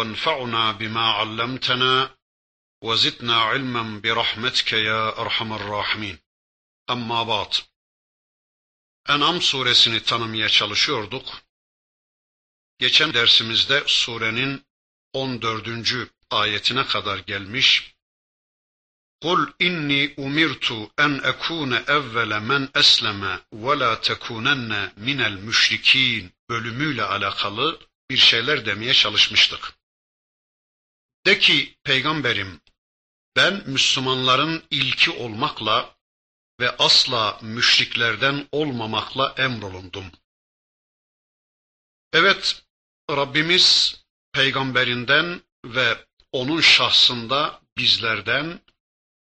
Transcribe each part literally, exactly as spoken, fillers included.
وانفعنا بما علمتنا، وزدنا علما برحمتك ya erhamer rahimin. Amma ba'd. En'am suresini tanımaya çalışıyorduk. Geçen dersimizde surenin on dördüncü ayetine kadar gelmiş. Kul inni umirtu en ekune evvele men esleme ve la tekunenne minel müşrikin bölümüyle alakalı bir şeyler demeye çalışmıştık. De ki peygamberim, ben Müslümanların ilki olmakla ve asla müşriklerden olmamakla emrolundum. Evet, Rabbimiz peygamberinden ve onun şahsında bizlerden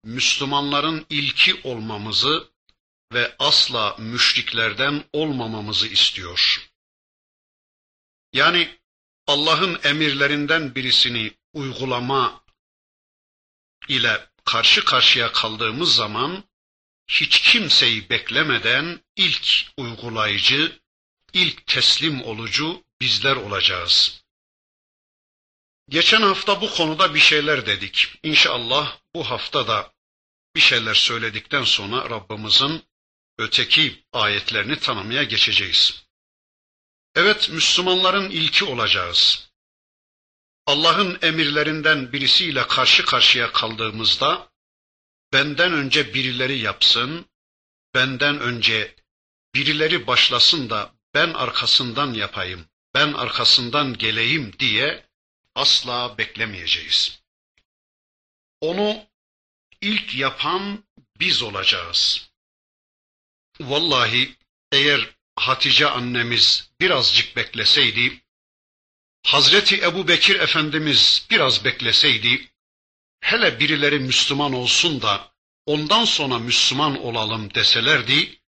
Müslümanların ilki olmamızı ve asla müşriklerden olmamamızı istiyor. Yani Allah'ın emirlerinden birisini uygulama ile karşı karşıya kaldığımız zaman hiç kimseyi beklemeden ilk uygulayıcı, ilk teslim olucu bizler olacağız. Geçen hafta bu konuda bir şeyler dedik. İnşallah bu hafta da bir şeyler söyledikten sonra Rabbimizin öteki ayetlerini tanımaya geçeceğiz. Evet, Müslümanların ilki olacağız. Allah'ın emirlerinden birisiyle karşı karşıya kaldığımızda, benden önce birileri yapsın, benden önce birileri başlasın da ben arkasından yapayım, ben arkasından geleyim diye asla beklemeyeceğiz. Onu ilk yapan biz olacağız. Vallahi eğer Hatice annemiz birazcık bekleseydi, Hazreti Ebu Bekir Efendimiz biraz bekleseydi, hele birileri Müslüman olsun da ondan sonra Müslüman olalım deselerdi,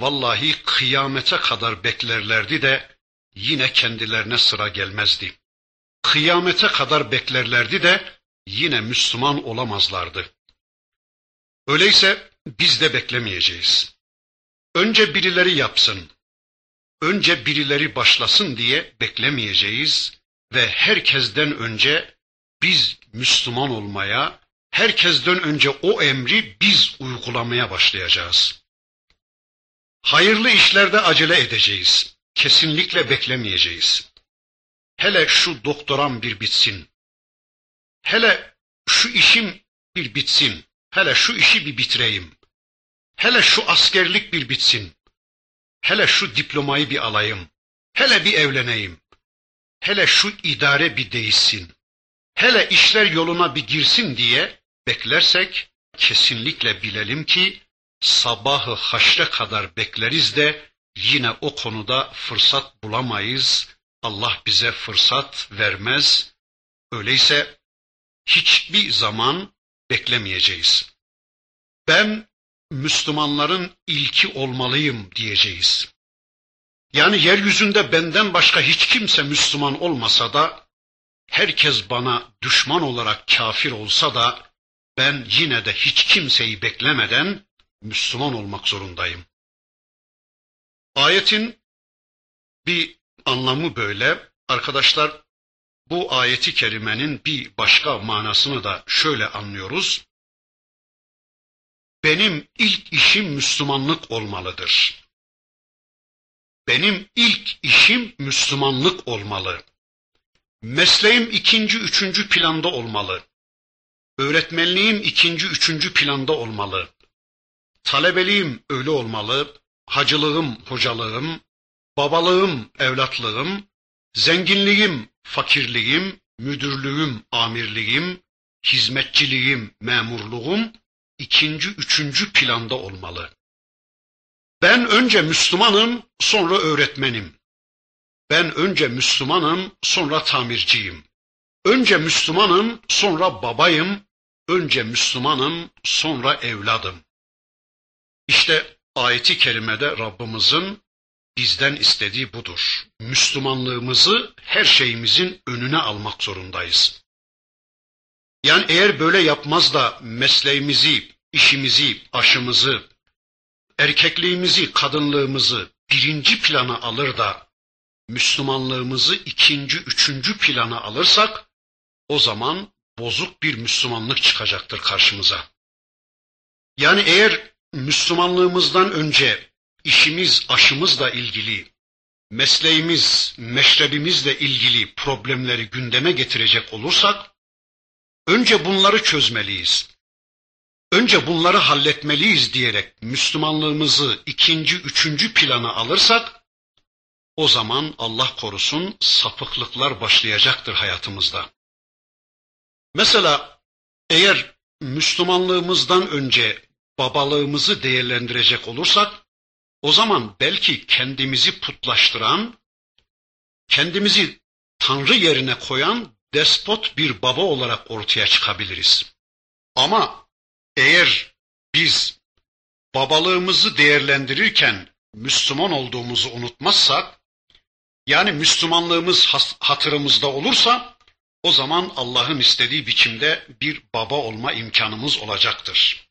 vallahi kıyamete kadar beklerlerdi de yine kendilerine sıra gelmezdi. Kıyamete kadar beklerlerdi de yine Müslüman olamazlardı. Öyleyse biz de beklemeyeceğiz. Önce birileri yapsın, önce birileri başlasın diye beklemeyeceğiz ve herkesten önce biz Müslüman olmaya, herkesten önce o emri biz uygulamaya başlayacağız. Hayırlı işlerde acele edeceğiz, kesinlikle beklemeyeceğiz. Hele şu doktoram bir bitsin, hele şu işim bir bitsin, hele şu işi bir bitireyim, hele şu askerlik bir bitsin, hele şu diplomayı bir alayım, hele bir evleneyim, hele şu idare bir değişsin, hele işler yoluna bir girsin diye beklersek kesinlikle bilelim ki sabahı haşre kadar bekleriz de yine o konuda fırsat bulamayız. Allah bize fırsat vermez. Öyleyse hiçbir zaman beklemeyeceğiz. Ben Müslümanların ilki olmalıyım diyeceğiz. Yani yeryüzünde benden başka hiç kimse Müslüman olmasa da, herkes bana düşman olarak kafir olsa da, ben yine de hiç kimseyi beklemeden Müslüman olmak zorundayım. Ayetin bir anlamı böyle. Arkadaşlar, bu ayeti kerimenin bir başka manasını da şöyle anlıyoruz. Benim ilk işim Müslümanlık olmalıdır. Benim ilk işim Müslümanlık olmalı. Mesleğim ikinci, üçüncü planda olmalı. Öğretmenliğim ikinci, üçüncü planda olmalı. Talebeliğim öyle olmalı. Hacılığım, hocalığım, babalığım, evlatlığım, zenginliğim, fakirliğim, müdürlüğüm, amirliğim, hizmetçiliğim, memurluğum İkinci, üçüncü planda olmalı. Ben önce Müslümanım, sonra öğretmenim. Ben önce Müslümanım, sonra tamirciyim. Önce Müslümanım, sonra babayım, önce Müslümanım, sonra evladım. İşte ayeti kerimede Rabbimizin bizden istediği budur. Müslümanlığımızı her şeyimizin önüne almak zorundayız. Yani eğer böyle yapmaz da mesleğimizi, işimizi, aşımızı, erkekliğimizi, kadınlığımızı birinci plana alır da Müslümanlığımızı ikinci, üçüncü plana alırsak o zaman bozuk bir Müslümanlık çıkacaktır karşımıza. Yani eğer Müslümanlığımızdan önce işimiz, aşımızla ilgili, mesleğimiz, meşrebimizle ilgili problemleri gündeme getirecek olursak önce bunları çözmeliyiz. Önce bunları halletmeliyiz diyerek Müslümanlığımızı ikinci, üçüncü plana alırsak o zaman Allah korusun sapıklıklar başlayacaktır hayatımızda. Mesela eğer Müslümanlığımızdan önce babalığımızı değerlendirecek olursak o zaman belki kendimizi putlaştıran, kendimizi Tanrı yerine koyan despot bir baba olarak ortaya çıkabiliriz. Ama eğer biz babalığımızı değerlendirirken Müslüman olduğumuzu unutmazsak, yani Müslümanlığımız hatırımızda olursa o zaman Allah'ın istediği biçimde bir baba olma imkanımız olacaktır.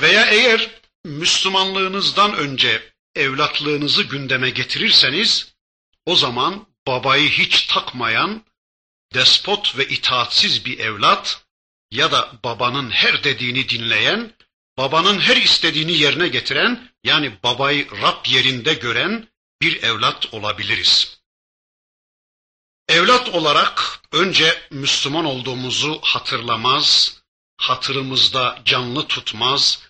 Veya eğer Müslümanlığınızdan önce evlatlığınızı gündeme getirirseniz o zaman babayı hiç takmayan despot ve itaatsiz bir evlat ya da babanın her dediğini dinleyen, babanın her istediğini yerine getiren, yani babayı Rab yerinde gören bir evlat olabiliriz. Evlat olarak önce Müslüman olduğumuzu hatırlamaz, hatırımızda canlı tutmaz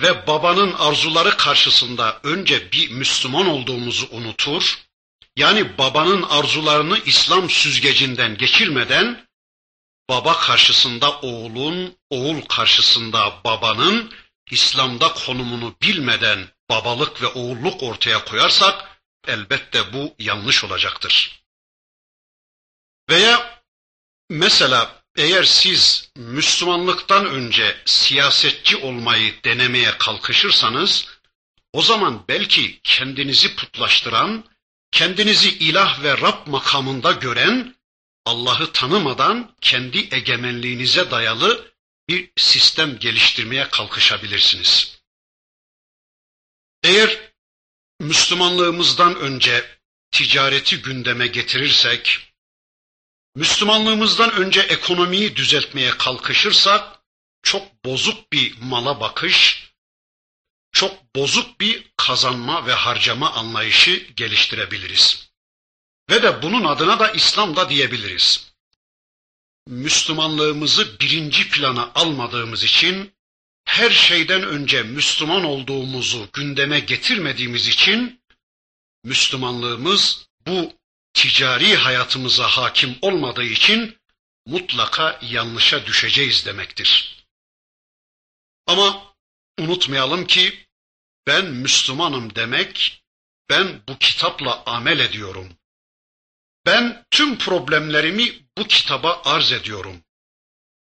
ve babanın arzuları karşısında önce bir Müslüman olduğumuzu unutur, yani babanın arzularını İslam süzgecinden geçirmeden, baba karşısında oğlun, oğul karşısında babanın İslam'da konumunu bilmeden babalık ve oğulluk ortaya koyarsak elbette bu yanlış olacaktır. Veya mesela eğer siz Müslümanlıktan önce siyasetçi olmayı denemeye kalkışırsanız o zaman belki kendinizi putlaştıran, kendinizi ilah ve Rab makamında gören, Allah'ı tanımadan kendi egemenliğinize dayalı bir sistem geliştirmeye kalkışabilirsiniz. Eğer Müslümanlığımızdan önce ticareti gündeme getirirsek, Müslümanlığımızdan önce ekonomiyi düzeltmeye kalkışırsak çok bozuk bir mala bakış, çok bozuk bir kazanma ve harcama anlayışı geliştirebiliriz. Ve de bunun adına da İslam da diyebiliriz. Müslümanlığımızı birinci plana almadığımız için, her şeyden önce Müslüman olduğumuzu gündeme getirmediğimiz için, Müslümanlığımız bu ticari hayatımıza hakim olmadığı için mutlaka yanlışa düşeceğiz demektir. Ama unutmayalım ki ben Müslümanım demek, ben bu kitapla amel ediyorum. Ben tüm problemlerimi bu kitaba arz ediyorum.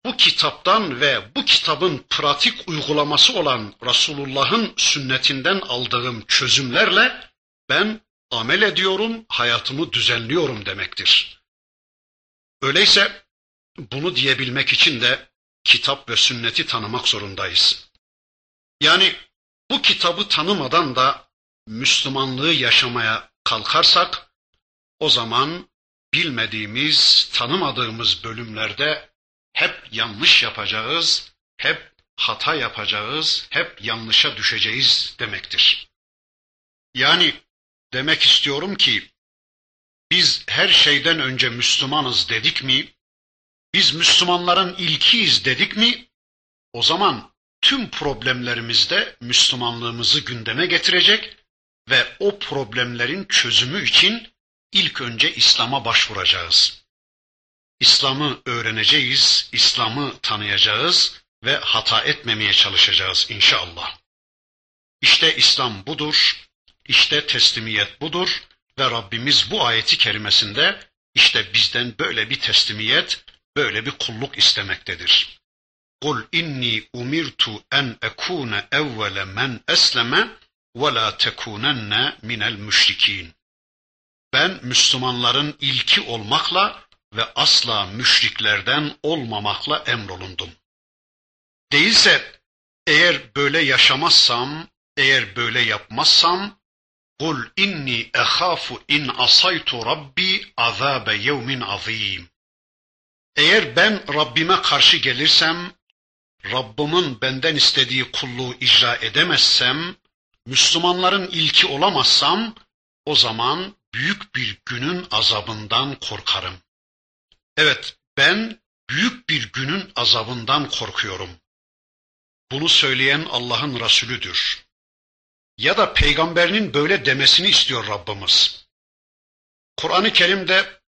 Bu kitaptan ve bu kitabın pratik uygulaması olan Resulullah'ın sünnetinden aldığım çözümlerle ben amel ediyorum, hayatımı düzenliyorum demektir. Öyleyse bunu diyebilmek için de kitap ve sünneti tanımak zorundayız. Yani bu kitabı tanımadan da Müslümanlığı yaşamaya kalkarsak o zaman bilmediğimiz, tanımadığımız bölümlerde hep yanlış yapacağız, hep hata yapacağız, hep yanlışa düşeceğiz demektir. Yani demek istiyorum ki biz her şeyden önce Müslümanız dedik mi, biz Müslümanların ilkiyiz dedik mi, o zaman tüm problemlerimizde Müslümanlığımızı gündeme getirecek ve o problemlerin çözümü için İlk önce İslam'a başvuracağız. İslam'ı öğreneceğiz, İslam'ı tanıyacağız ve hata etmemeye çalışacağız inşallah. İşte İslam budur, işte teslimiyet budur ve Rabbimiz bu ayeti kerimesinde İşte bizden böyle bir teslimiyet, böyle bir kulluk istemektedir. Kul inni umirtu en ekune evvele men esleme ve la tekunenne minel müşrikîn. Ben Müslümanların ilki olmakla ve asla müşriklerden olmamakla emrolundum. Değilse eğer böyle yaşamazsam, eğer böyle yapmazsam, قُلْ اِنِّي اَخَافُ اِنْ عَصَيْتُ رَبِّي عَذَابَ يَوْمٍ عَظِيمٍ. Eğer ben Rabbime karşı gelirsem, Rabbimin benden istediği kulluğu icra edemezsem, Müslümanların ilki olamazsam, o zaman büyük bir günün azabından korkarım. Evet, ben büyük bir günün azabından korkuyorum. Bunu söyleyen Allah'ın Resulüdür. Ya da peygamberinin böyle demesini istiyor Rabbimiz. Kur'an-ı Kerim'de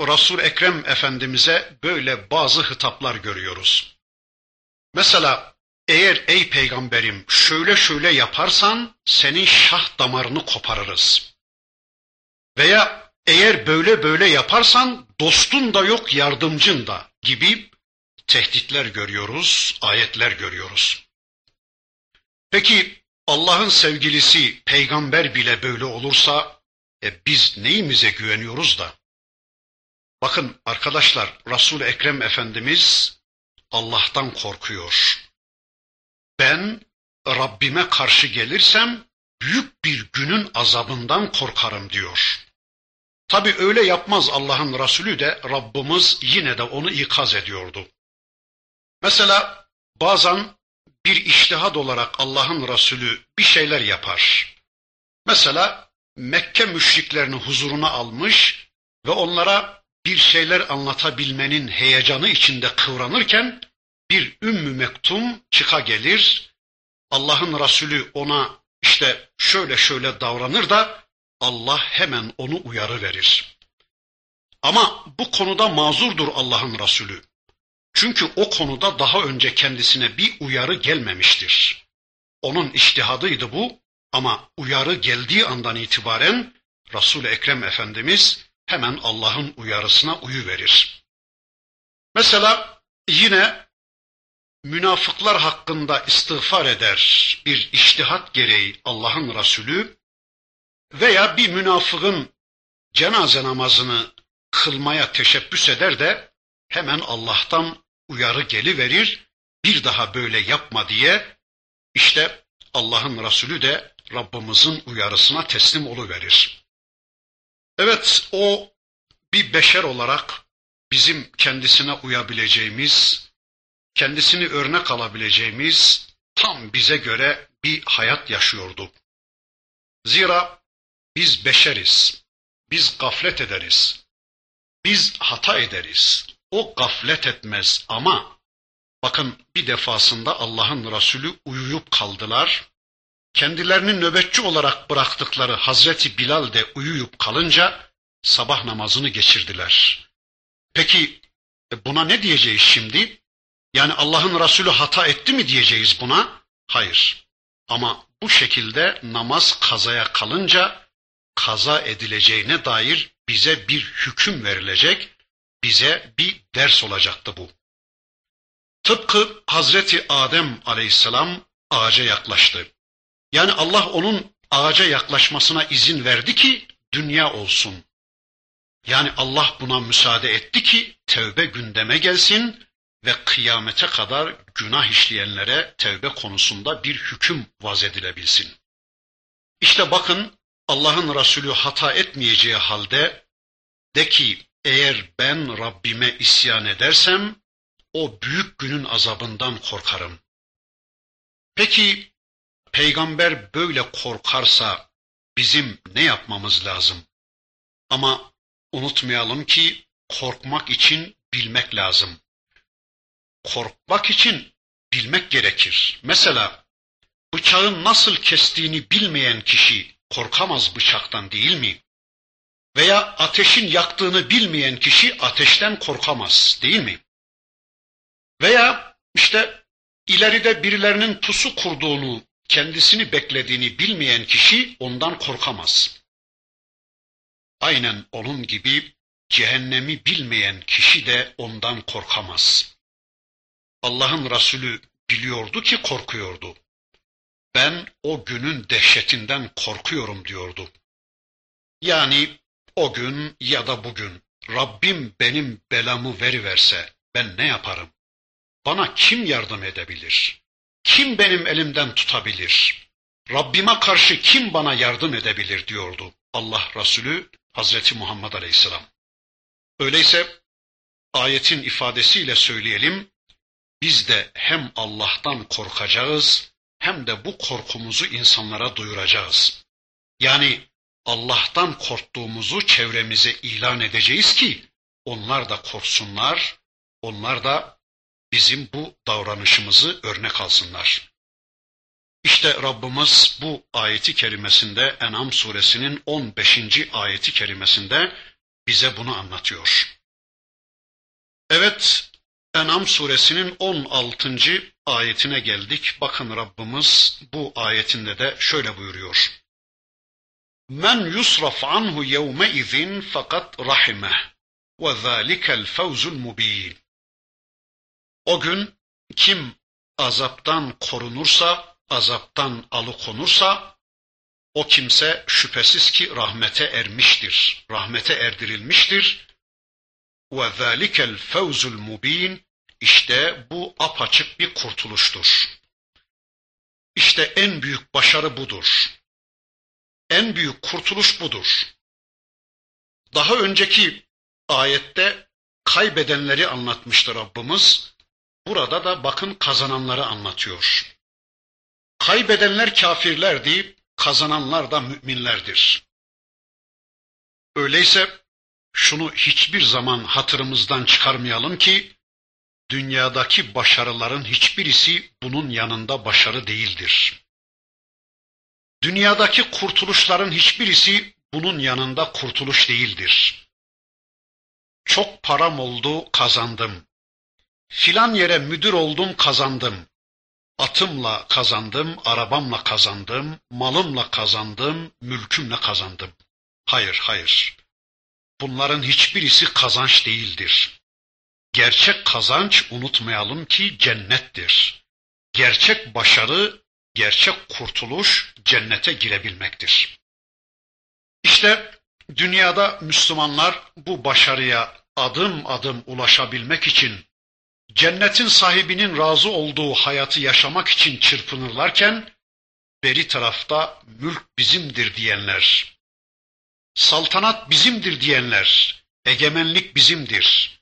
Resul-i Ekrem Efendimiz'e böyle bazı hitaplar görüyoruz. Mesela eğer ey peygamberim şöyle şöyle yaparsan senin şah damarını koparırız. Veya eğer böyle böyle yaparsan dostun da yok yardımcın da gibi tehditler görüyoruz, ayetler görüyoruz. Peki Allah'ın sevgilisi peygamber bile böyle olursa e, biz neyimize güveniyoruz da? Bakın arkadaşlar, Resul-i Ekrem Efendimiz Allah'tan korkuyor. Ben Rabbime karşı gelirsem büyük bir günün azabından korkarım diyor. Tabi öyle yapmaz Allah'ın Resulü de Rabbimiz yine de onu ikaz ediyordu. Mesela bazen bir içtihat olarak Allah'ın Resulü bir şeyler yapar. Mesela Mekke müşriklerini huzuruna almış ve onlara bir şeyler anlatabilmenin heyecanı içinde kıvranırken bir Ümmü Mektum çıka gelir. Allah'ın Resulü ona işte şöyle şöyle davranır da Allah hemen onu uyarı verir. Ama bu konuda mazurdur Allah'ın Resulü. Çünkü o konuda daha önce kendisine bir uyarı gelmemiştir. Onun içtihadıydı bu ama uyarı geldiği andan itibaren Resul-i Ekrem Efendimiz hemen Allah'ın uyarısına uyuverir. Mesela yine münafıklar hakkında istiğfar eder bir içtihat gereği Allah'ın Resulü veya bir münafığın cenaze namazını kılmaya teşebbüs eder de hemen Allah'tan uyarı geliverir, bir daha böyle yapma diye işte Allah'ın Resulü de Rabbimizin uyarısına teslim oluverir. Evet, o bir beşer olarak bizim kendisine uyabileceğimiz, kendisini örnek alabileceğimiz tam bize göre bir hayat yaşıyordu. Zira biz beşeriz, biz gaflet ederiz, biz hata ederiz. O gaflet etmez ama bakın bir defasında Allah'ın Resulü uyuyup kaldılar. Kendilerini nöbetçi olarak bıraktıkları Hazreti Bilal de uyuyup kalınca sabah namazını geçirdiler. Peki buna ne diyeceğiz şimdi? Yani Allah'ın Resulü hata etti mi diyeceğiz buna? Hayır. Ama bu şekilde namaz kazaya kalınca kaza edileceğine dair bize bir hüküm verilecek. Bize bir ders olacaktı bu. Tıpkı Hazreti Adem aleyhisselam ağaca yaklaştı. Yani Allah onun ağaca yaklaşmasına izin verdi ki dünya olsun. Yani Allah buna müsaade etti ki tevbe gündeme gelsin ve kıyamete kadar günah işleyenlere tevbe konusunda bir hüküm vaz edilebilsin. İşte bakın Allah'ın Resulü hata etmeyeceği halde de ki, eğer ben Rabbime isyan edersem, o büyük günün azabından korkarım. Peki, peygamber böyle korkarsa bizim ne yapmamız lazım? Ama unutmayalım ki korkmak için bilmek lazım. Korkmak için bilmek gerekir. Mesela bıçağın nasıl kestiğini bilmeyen kişi korkamaz bıçaktan, değil mi? Veya ateşin yaktığını bilmeyen kişi ateşten korkamaz, değil mi? Veya işte ileride birilerinin pusu kurduğunu, kendisini beklediğini bilmeyen kişi ondan korkamaz. Aynen onun gibi cehennemi bilmeyen kişi de ondan korkamaz. Allah'ın Resulü biliyordu ki korkuyordu. Ben o günün dehşetinden korkuyorum diyordu. Yani o gün ya da bugün Rabbim benim belamı veriverse ben ne yaparım? Bana kim yardım edebilir? Kim benim elimden tutabilir? Rabbime karşı kim bana yardım edebilir diyordu Allah Resulü Hazreti Muhammed Aleyhisselam. Öyleyse ayetin ifadesiyle söyleyelim, biz de hem Allah'tan korkacağız hem de bu korkumuzu insanlara duyuracağız. Yani Allah'tan korktuğumuzu çevremize ilan edeceğiz ki onlar da korksunlar, onlar da bizim bu davranışımızı örnek alsınlar. İşte Rabbimiz bu ayeti kerimesinde, En'am suresinin on beşinci ayeti kerimesinde bize bunu anlatıyor. Evet, En'am suresinin on altıncı ayetine geldik. Bakın Rabbimiz bu ayetinde de şöyle buyuruyor. Men yusraf anhu yevme izin fakat rahimeh ve zâlikel fevzul mubîn. O gün kim azaptan korunursa, azaptan alıkonursa, o kimse şüphesiz ki rahmete ermiştir, rahmete erdirilmiştir. وَذَٰلِكَ الْفَوْزُ الْمُب۪ينَ İşte bu apaçık bir kurtuluştur. İşte en büyük başarı budur. En büyük kurtuluş budur. Daha önceki ayette kaybedenleri anlatmıştı Rabbimiz. Burada da bakın kazananları anlatıyor. Kaybedenler kafirlerdi, kazananlar da müminlerdir. Öyleyse şunu hiçbir zaman hatırımızdan çıkarmayalım ki, dünyadaki başarıların hiçbirisi bunun yanında başarı değildir. Dünyadaki kurtuluşların hiçbirisi bunun yanında kurtuluş değildir. Çok param oldu, kazandım. Filan yere müdür oldum, kazandım. Atımla kazandım, arabamla kazandım, malımla kazandım, mülkümle kazandım. Hayır, hayır. Bunların hiçbirisi kazanç değildir. Gerçek kazanç, unutmayalım ki, cennettir. Gerçek başarı, gerçek kurtuluş cennete girebilmektir. İşte dünyada Müslümanlar bu başarıya adım adım ulaşabilmek için, cennetin sahibinin razı olduğu hayatı yaşamak için çırpınırlarken, beri tarafta mülk bizimdir diyenler, saltanat bizimdir diyenler, egemenlik bizimdir,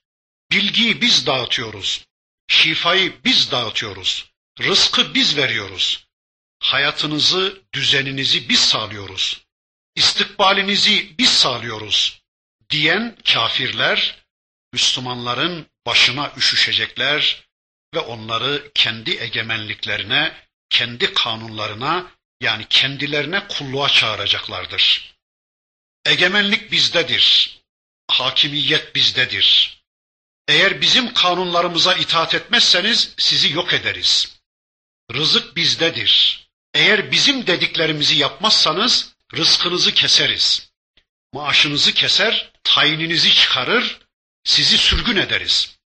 bilgiyi biz dağıtıyoruz, şifayı biz dağıtıyoruz, rızkı biz veriyoruz, hayatınızı, düzeninizi biz sağlıyoruz, istikbalinizi biz sağlıyoruz diyen kafirler, Müslümanların başına üşüşecekler ve onları kendi egemenliklerine, kendi kanunlarına, yani kendilerine kulluğa çağıracaklardır. Egemenlik bizdedir, hakimiyet bizdedir. Eğer bizim kanunlarımıza itaat etmezseniz sizi yok ederiz. Rızık bizdedir. Eğer bizim dediklerimizi yapmazsanız rızkınızı keseriz. Maaşınızı keser, tayininizi çıkarır, sizi sürgün ederiz.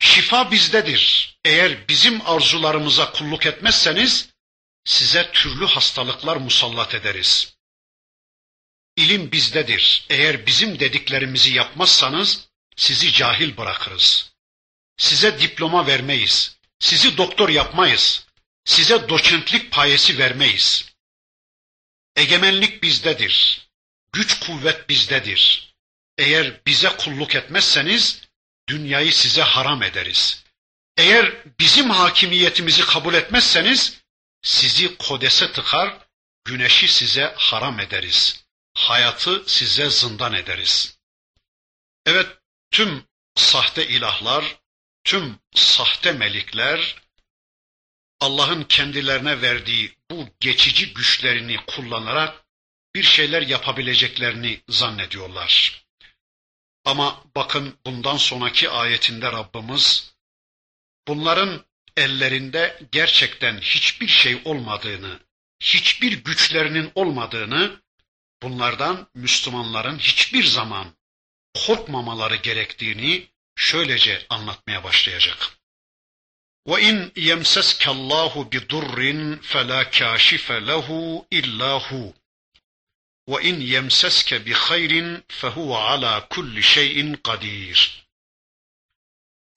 Şifa bizdedir. Eğer bizim arzularımıza kulluk etmezseniz size türlü hastalıklar musallat ederiz. İlim bizdedir. Eğer bizim dediklerimizi yapmazsanız sizi cahil bırakırız. Size diploma vermeyiz. Sizi doktor yapmayız. Size doçentlik payesi vermeyiz. Egemenlik bizdedir. Güç kuvvet bizdedir. Eğer bize kulluk etmezseniz dünyayı size haram ederiz. Eğer bizim hakimiyetimizi kabul etmezseniz sizi kodese tıkar, güneşi size haram ederiz. Hayatı size zindan ederiz. Evet, tüm sahte ilahlar, tüm sahte melikler, Allah'ın kendilerine verdiği bu geçici güçlerini kullanarak bir şeyler yapabileceklerini zannediyorlar. Ama bakın bundan sonraki ayetinde Rabbimiz, bunların ellerinde gerçekten hiçbir şey olmadığını, hiçbir güçlerinin olmadığını, bunlardan Müslümanların hiçbir zaman korkmamaları gerektiğini şöylece anlatmaya başlayacak. وَاِنْ يَمْسَسْكَ اللّٰهُ بِضُرٍّ فَلَا كَاشِفَ لَهُ اِلَّا هُوَ وَاِنْ يَمْسَسْكَ بِخَيْرٍ فَهُوَ عَلَى كُلِّ شَيْءٍ قَدِيرٌ.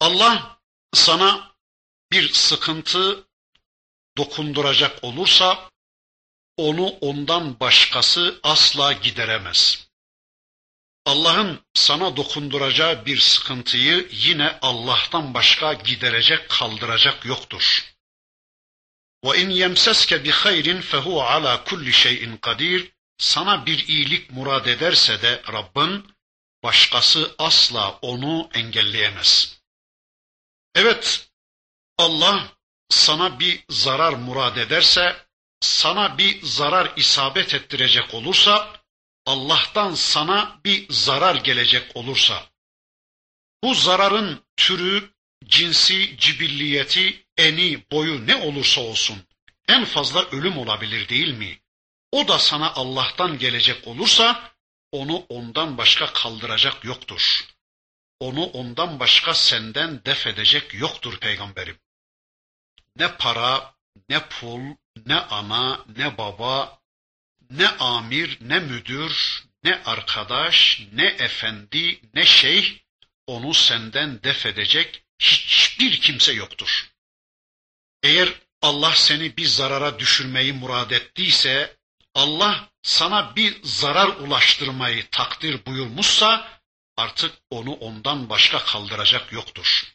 Allah sana bir sıkıntı dokunduracak olursa onu ondan başkası asla gideremez. Allah'ın sana dokunduracağı bir sıkıntıyı yine Allah'tan başka giderecek, kaldıracak yoktur. وَاِنْ يَمْسَسْكَ بِخَيْرٍ فَهُوَ عَلَى كُلِّ شَيْءٍ قَدِيرٌ. Sana bir iyilik murad ederse de Rabbin, başkası asla onu engelleyemez. Evet, Allah sana bir zarar murad ederse, sana bir zarar isabet ettirecek olursa, Allah'tan sana bir zarar gelecek olursa, bu zararın türü, cinsi, cibilliyeti, eni, boyu ne olursa olsun, en fazla ölüm olabilir değil mi? O da sana Allah'tan gelecek olursa, onu ondan başka kaldıracak yoktur. Onu ondan başka senden def edecek yoktur peygamberim. Ne para, ne pul, ne ana, ne baba, ne amir, ne müdür, ne arkadaş, ne efendi, ne şeyh, onu senden def edecek hiçbir kimse yoktur. Eğer Allah seni bir zarara düşürmeyi murad ettiyse, Allah sana bir zarar ulaştırmayı takdir buyurmuşsa, artık onu ondan başka kaldıracak yoktur.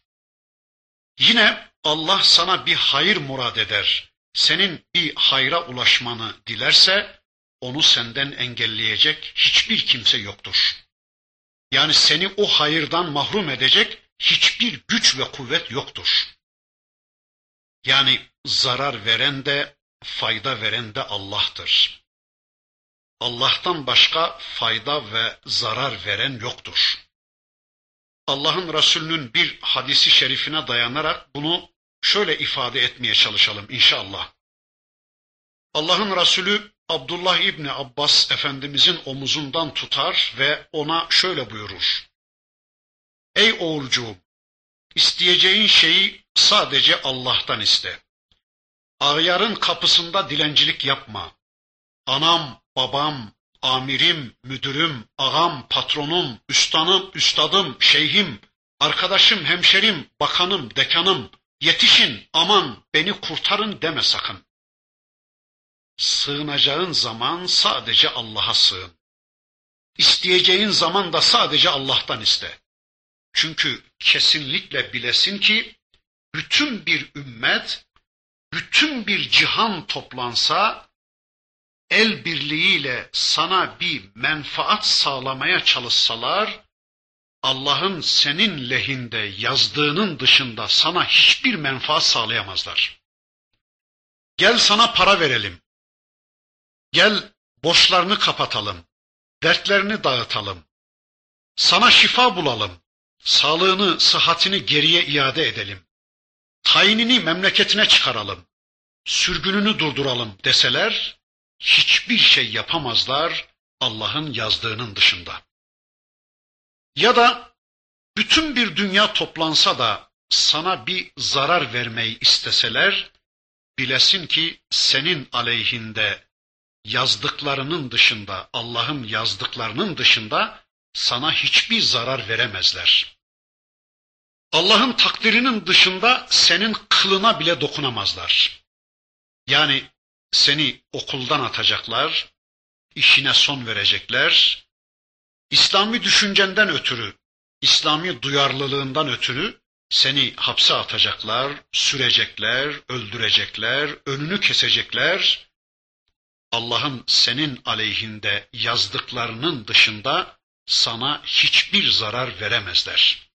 Yine Allah sana bir hayır murad eder, senin bir hayra ulaşmanı dilerse, onu senden engelleyecek hiçbir kimse yoktur. Yani seni o hayırdan mahrum edecek hiçbir güç ve kuvvet yoktur. Yani zarar veren de, fayda veren de Allah'tır. Allah'tan başka fayda ve zarar veren yoktur. Allah'ın Resulünün bir hadisi şerifine dayanarak bunu şöyle ifade etmeye çalışalım inşallah. Allah'ın Resulü Abdullah İbni Abbas Efendimizin omuzundan tutar ve ona şöyle buyurur. Ey oğulcuğum, isteyeceğin şeyi sadece Allah'tan iste. Ağyarın kapısında dilencilik yapma. Anam, babam, amirim, müdürüm, ağam, patronum, üstanım, üstadım, şeyhim, arkadaşım, hemşerim, bakanım, dekanım, yetişin, aman, beni kurtarın deme sakın. Sığınacağın zaman sadece Allah'a sığın. İsteyeceğin zaman da sadece Allah'tan iste. Çünkü kesinlikle bilesin ki bütün bir ümmet, bütün bir cihan toplansa, el birliğiyle sana bir menfaat sağlamaya çalışsalar, Allah'ın senin lehinde yazdığının dışında sana hiçbir menfaat sağlayamazlar. Gel sana para verelim. Gel borçlarını kapatalım, dertlerini dağıtalım, sana şifa bulalım, sağlığını, sıhhatini geriye iade edelim, tayinini memleketine çıkaralım, sürgününü durduralım deseler, hiçbir şey yapamazlar Allah'ın yazdığının dışında. Ya da bütün bir dünya toplansa da sana bir zarar vermeyi isteseler, bilesin ki senin aleyhinde yazdıklarının dışında, Allah'ın yazdıklarının dışında sana hiçbir zarar veremezler. Allah'ın takdirinin dışında senin kılına bile dokunamazlar. Yani seni okuldan atacaklar, işine son verecekler, İslami düşüncenden ötürü, İslami duyarlılığından ötürü seni hapse atacaklar, sürecekler, öldürecekler, önünü kesecekler. Allah'ın senin aleyhinde yazdıklarının dışında sana hiçbir zarar veremezler.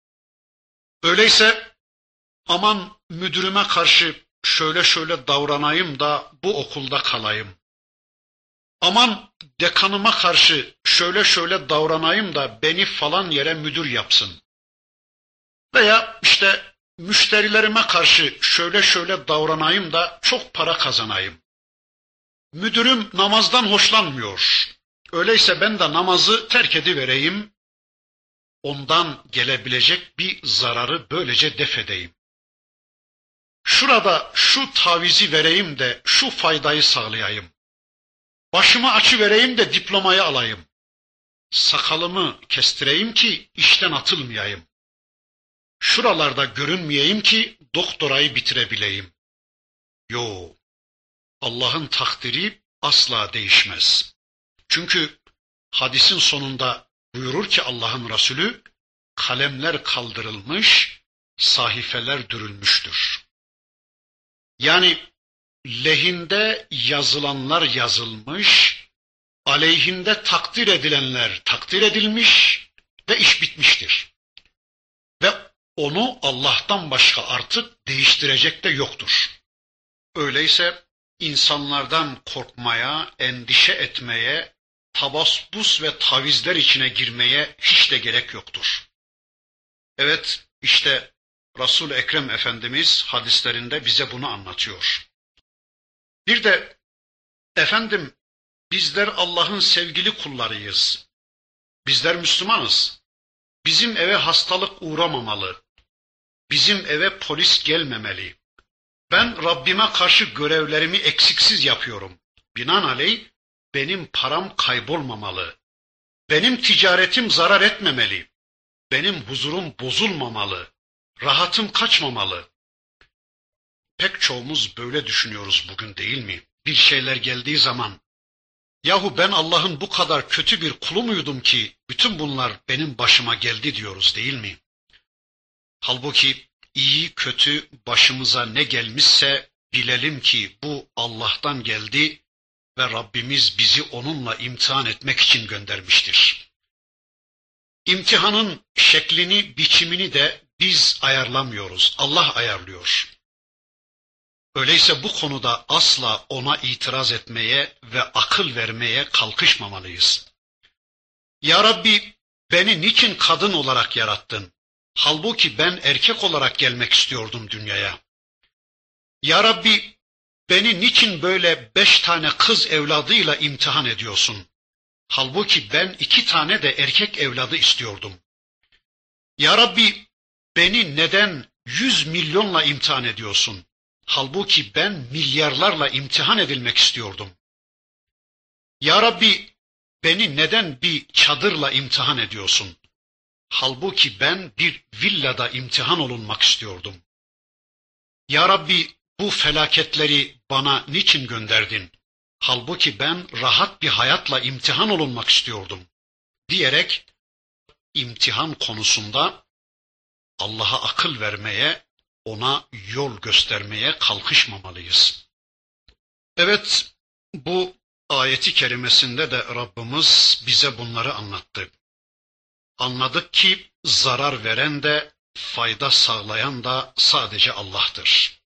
Öyleyse aman müdürüme karşı şöyle şöyle davranayım da bu okulda kalayım. Aman dekanıma karşı şöyle şöyle davranayım da beni falan yere müdür yapsın. Veya işte müşterilerime karşı şöyle şöyle davranayım da çok para kazanayım. Müdürüm namazdan hoşlanmıyor. Öyleyse ben de namazı terk edivereyim. ondan gelebilecek bir zararı böylece defedeyim. Şurada şu tavizi vereyim de şu faydayı sağlayayım. Başımı açıvereyim de diplomayı alayım. Sakalımı kestireyim ki işten atılmayayım. Şuralarda görünmeyeyim ki doktorayı bitirebileyim. Yo, Allah'ın takdiri asla değişmez. Çünkü hadisin sonunda buyurur ki Allah'ın Resulü, kalemler kaldırılmış, sahifeler dürülmüştür. Yani lehinde yazılanlar yazılmış, aleyhinde takdir edilenler takdir edilmiş ve iş bitmiştir. Ve onu Allah'tan başka artık değiştirecek de yoktur. Öyleyse insanlardan korkmaya, endişe etmeye, tabaspus ve tavizler içine girmeye hiç de gerek yoktur. Evet, işte Resul-i Ekrem Efendimiz hadislerinde bize bunu anlatıyor. Bir de efendim bizler Allah'ın sevgili kullarıyız. Bizler Müslümanız. Bizim eve hastalık uğramamalı. Bizim eve polis gelmemeli. Ben Rabbime karşı görevlerimi eksiksiz yapıyorum. Binaenaleyh benim param kaybolmamalı. Benim ticaretim zarar etmemeli. Benim huzurum bozulmamalı. Rahatım kaçmamalı. Pek çoğumuz böyle düşünüyoruz bugün, değil mi? Bir şeyler geldiği zaman, yahu ben Allah'ın bu kadar kötü bir kulu muydum ki bütün bunlar benim başıma geldi diyoruz, değil mi? Halbuki iyi kötü başımıza ne gelmişse bilelim ki bu Allah'tan geldi ve Rabbimiz bizi onunla imtihan etmek için göndermiştir. İmtihanın şeklini, biçimini de biz ayarlamıyoruz, Allah ayarlıyor. Öyleyse bu konuda asla ona itiraz etmeye ve akıl vermeye kalkışmamalıyız. Ya Rabbi, beni niçin kadın olarak yarattın? Halbuki ben erkek olarak gelmek istiyordum dünyaya. Ya Rabbi, beni niçin böyle beş tane kız evladıyla imtihan ediyorsun? Halbuki ben iki tane de erkek evladı istiyordum. Ya Rabbi, beni neden yüz milyonla imtihan ediyorsun? Halbuki ben milyarlarla imtihan edilmek istiyordum. Ya Rabbi, beni neden bir çadırla imtihan ediyorsun? Halbuki ben bir villada imtihan olunmak istiyordum. Ya Rabbi, bu felaketleri bana niçin gönderdin? Halbuki ben rahat bir hayatla imtihan olunmak istiyordum. Diyerek imtihan konusunda Allah'a akıl vermeye, ona yol göstermeye kalkışmamalıyız. Evet, bu ayeti kerimesinde de Rabbimiz bize bunları anlattı. Anladık ki zarar veren de fayda sağlayan da sadece Allah'tır.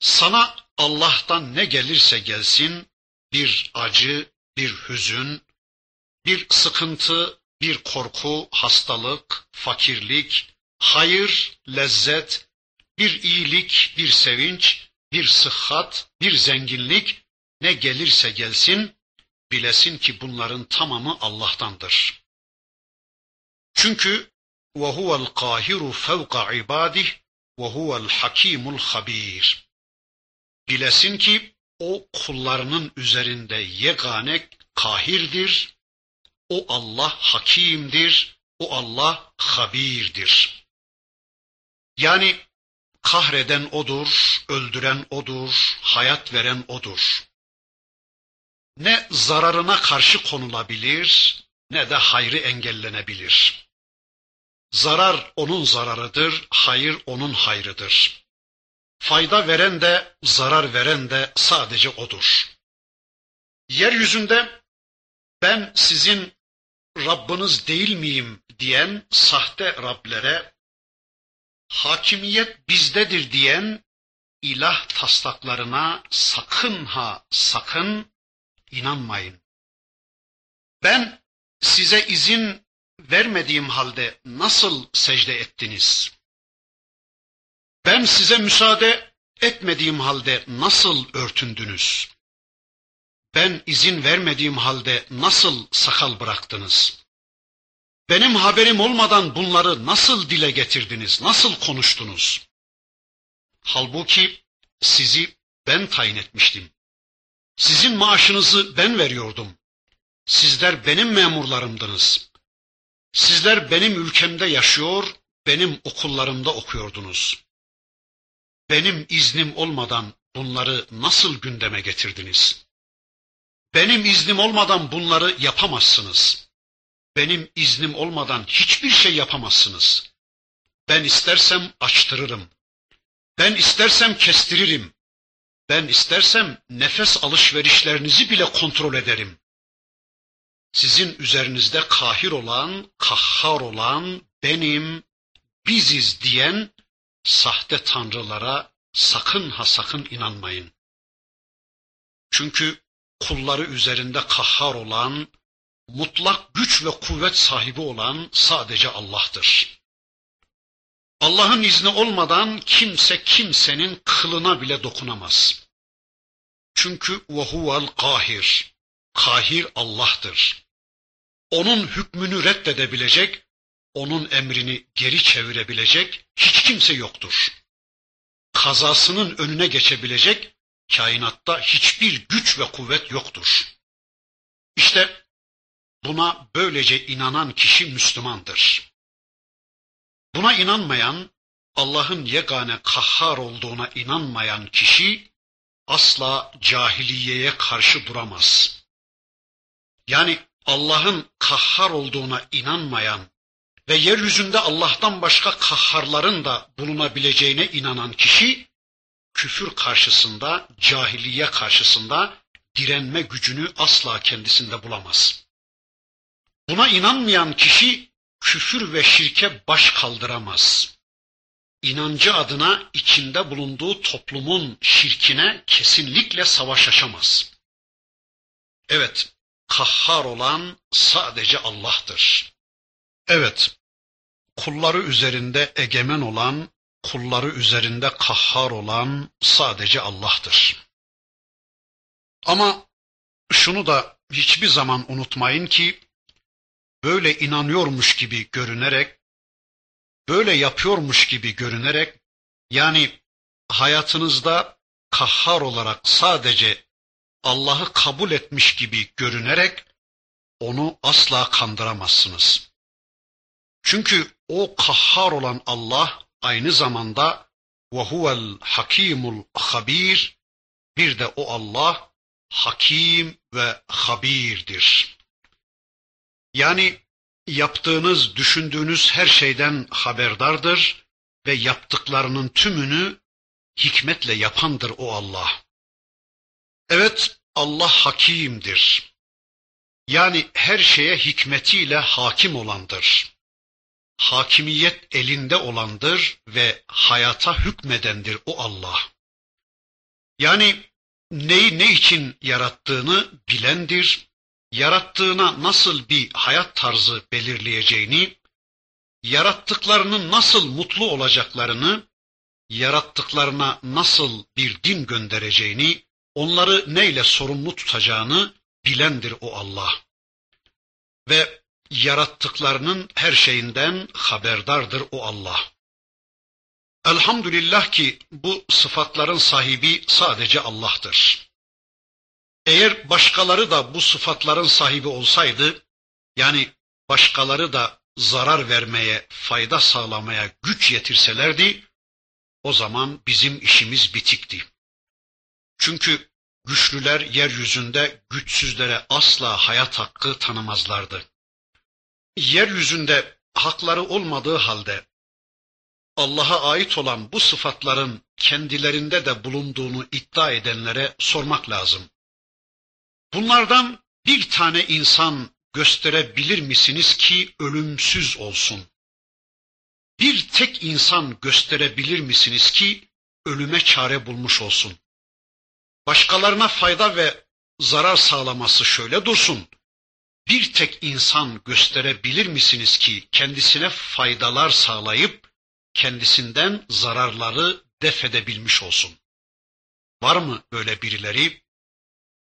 Sana Allah'tan ne gelirse gelsin, bir acı, bir hüzün, bir sıkıntı, bir korku, hastalık, fakirlik, hayır, lezzet, bir iyilik, bir sevinç, bir sıhhat, bir zenginlik, ne gelirse gelsin, bilesin ki bunların tamamı Allah'tandır. Çünkü وَهُوَ الْقَاهِرُ فَوْقَ عِبَادِهِ وَهُوَ الْحَكِيمُ الْخَب۪يرُ Bilesin ki o kullarının üzerinde yegane kahirdir, o Allah hakimdir, o Allah habirdir. Yani kahreden odur, öldüren odur, hayat veren odur. Ne zararına karşı konulabilir, ne de hayrı engellenebilir. Zarar onun zararıdır, hayır onun hayrıdır. Fayda veren de, zarar veren de sadece odur. Yeryüzünde ben sizin Rabbiniz değil miyim diyen sahte Rablere, hakimiyet bizdedir diyen ilah taslaklarına sakın ha sakın inanmayın. Ben size izin vermediğim halde nasıl secde ettiniz? Ben size müsaade etmediğim halde nasıl örtündünüz? Ben izin vermediğim halde nasıl sakal bıraktınız? Benim haberim olmadan bunları nasıl dile getirdiniz, nasıl konuştunuz? Halbuki sizi ben tayin etmiştim. Sizin maaşınızı ben veriyordum. Sizler benim memurlarımdınız. Sizler benim ülkemde yaşıyor, benim okullarımda okuyordunuz. Benim iznim olmadan bunları nasıl gündeme getirdiniz? Benim iznim olmadan bunları yapamazsınız. Benim iznim olmadan hiçbir şey yapamazsınız. Ben istersem açtırırım. Ben istersem kestiririm. Ben istersem nefes alışverişlerinizi bile kontrol ederim. Sizin üzerinizde kahir olan, kahhar olan, benim, biziz diyen sahte tanrılara sakın ha sakın inanmayın. Çünkü kulları üzerinde kahhar olan, mutlak güç ve kuvvet sahibi olan sadece Allah'tır. Allah'ın izni olmadan kimse kimsenin kılına bile dokunamaz. Çünkü وَهُوَ الْقَاهِرِ Kahir Allah'tır. Onun hükmünü reddedebilecek, onun emrini geri çevirebilecek hiç kimse yoktur. Kazasının önüne geçebilecek kainatta hiçbir güç ve kuvvet yoktur. İşte buna böylece inanan kişi Müslümandır. Buna inanmayan, Allah'ın yegane kahhar olduğuna inanmayan kişi asla cahiliyeye karşı duramaz. Yani Allah'ın kahhar olduğuna inanmayan ve yeryüzünde Allah'tan başka kahharların da bulunabileceğine inanan kişi, küfür karşısında, cahiliye karşısında direnme gücünü asla kendisinde bulamaz. Buna inanmayan kişi, küfür ve şirke baş kaldıramaz. İnancı adına içinde bulunduğu toplumun şirkine kesinlikle savaş açamaz. Evet, kahhar olan sadece Allah'tır. Evet, kulları üzerinde egemen olan, kulları üzerinde kahhar olan sadece Allah'tır. Ama şunu da hiçbir zaman unutmayın ki, böyle inanıyormuş gibi görünerek, böyle yapıyormuş gibi görünerek, yani hayatınızda kahhar olarak sadece Allah'ı kabul etmiş gibi görünerek, onu asla kandıramazsınız. Çünkü o kahhar olan Allah aynı zamanda وَهُوَ الْحَكِيمُ الْخَب۪يرِ Bir de o Allah hakim ve habirdir. Yani yaptığınız, düşündüğünüz her şeyden haberdardır ve yaptıklarının tümünü hikmetle yapandır o Allah. Evet, Allah hakimdir. Yani her şeye hikmetiyle hakim olandır. Hakimiyet elinde olandır ve hayata hükmedendir o Allah. Yani neyi ne için yarattığını bilendir, yarattığına nasıl bir hayat tarzı belirleyeceğini, yarattıklarının nasıl mutlu olacaklarını, yarattıklarına nasıl bir din göndereceğini, onları neyle sorumlu tutacağını bilendir o Allah. Ve yarattıklarının her şeyinden haberdardır o Allah. Elhamdülillah ki bu sıfatların sahibi sadece Allah'tır. Eğer başkaları da bu sıfatların sahibi olsaydı, yani başkaları da zarar vermeye, fayda sağlamaya güç yetirselerdi, o zaman bizim işimiz bitikti. Çünkü güçlüler yeryüzünde güçsüzlere asla hayat hakkı tanımazlardı. Yeryüzünde hakları olmadığı halde Allah'a ait olan bu sıfatların kendilerinde de bulunduğunu iddia edenlere sormak lazım. Bunlardan bir tane insan gösterebilir misiniz ki ölümsüz olsun? Bir tek insan gösterebilir misiniz ki ölüme çare bulmuş olsun? Başkalarına fayda ve zarar sağlaması şöyle dursun. Bir tek insan gösterebilir misiniz ki kendisine faydalar sağlayıp kendisinden zararları def edebilmiş olsun? Var mı böyle birileri?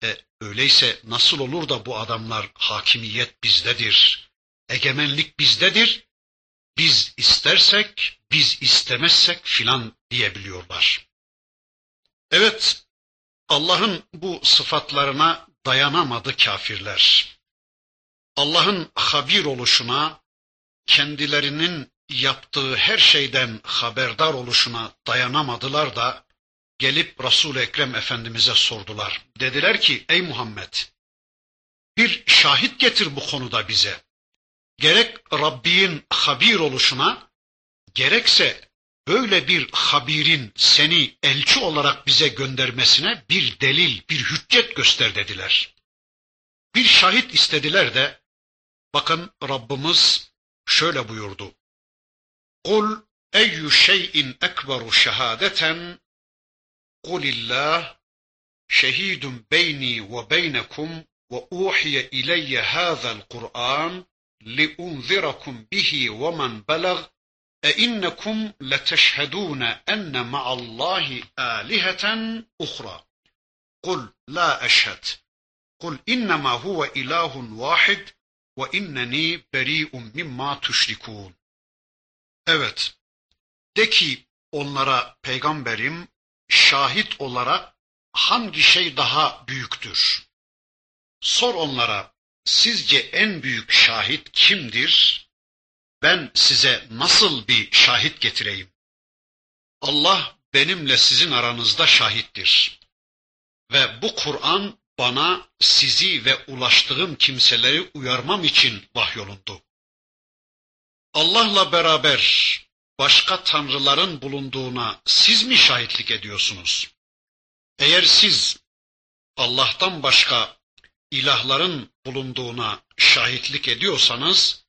E, öyleyse nasıl olur da bu adamlar hakimiyet bizdedir, egemenlik bizdedir, biz istersek, biz istemezsek filan diyebiliyorlar. Evet, Allah'ın bu sıfatlarına dayanamadı kafirler. Allah'ın habir oluşuna, kendilerinin yaptığı her şeyden haberdar oluşuna dayanamadılar da gelip Resul-i Ekrem Efendimiz'e sordular. Dediler ki, ey Muhammed, bir şahit getir bu konuda bize. Gerek Rabbin habir oluşuna, gerekse böyle bir habirin seni elçi olarak bize göndermesine bir delil, bir hüccet göster dediler. Bir şahit istediler de, bakın Rabbimiz şöyle buyurdu. قُلْ اَيُّ شَيْءٍ اَكْبَرُ شَهَادَةً قُلِ اللّٰهِ شَهِيدٌ بَيْنِي وَبَيْنَكُمْ وَاُوحِيَ اِلَيَّ هَذَا الْقُرْآنِ لِاُنْذِرَكُمْ بِهِ وَمَنْ بَلَغْ اَاِنَّكُمْ لَتَشْهَدُونَ اَنَّ مَعَ اللّٰهِ آلِهَةً اُخْرَى قُلْ لَا أَشْهَدْ قُلْ اِنَّمَا هُوَ اِلَٰهٌ وَاحِدٌ وَاِنَّنِي بَرِيءٌ مِمَّا تُشْرِكُونَ. Evet, de ki onlara peygamberim şahit olarak hangi şey daha büyüktür? Sor onlara, sizce en büyük şahit kimdir? Ben size nasıl bir şahit getireyim? Allah benimle sizin aranızda şahittir. Ve bu Kur'an bana sizi ve ulaştığım kimseleri uyarmam için vahyolundu. Allah'la beraber başka tanrıların bulunduğuna siz mi şahitlik ediyorsunuz? Eğer siz Allah'tan başka ilahların bulunduğuna şahitlik ediyorsanız,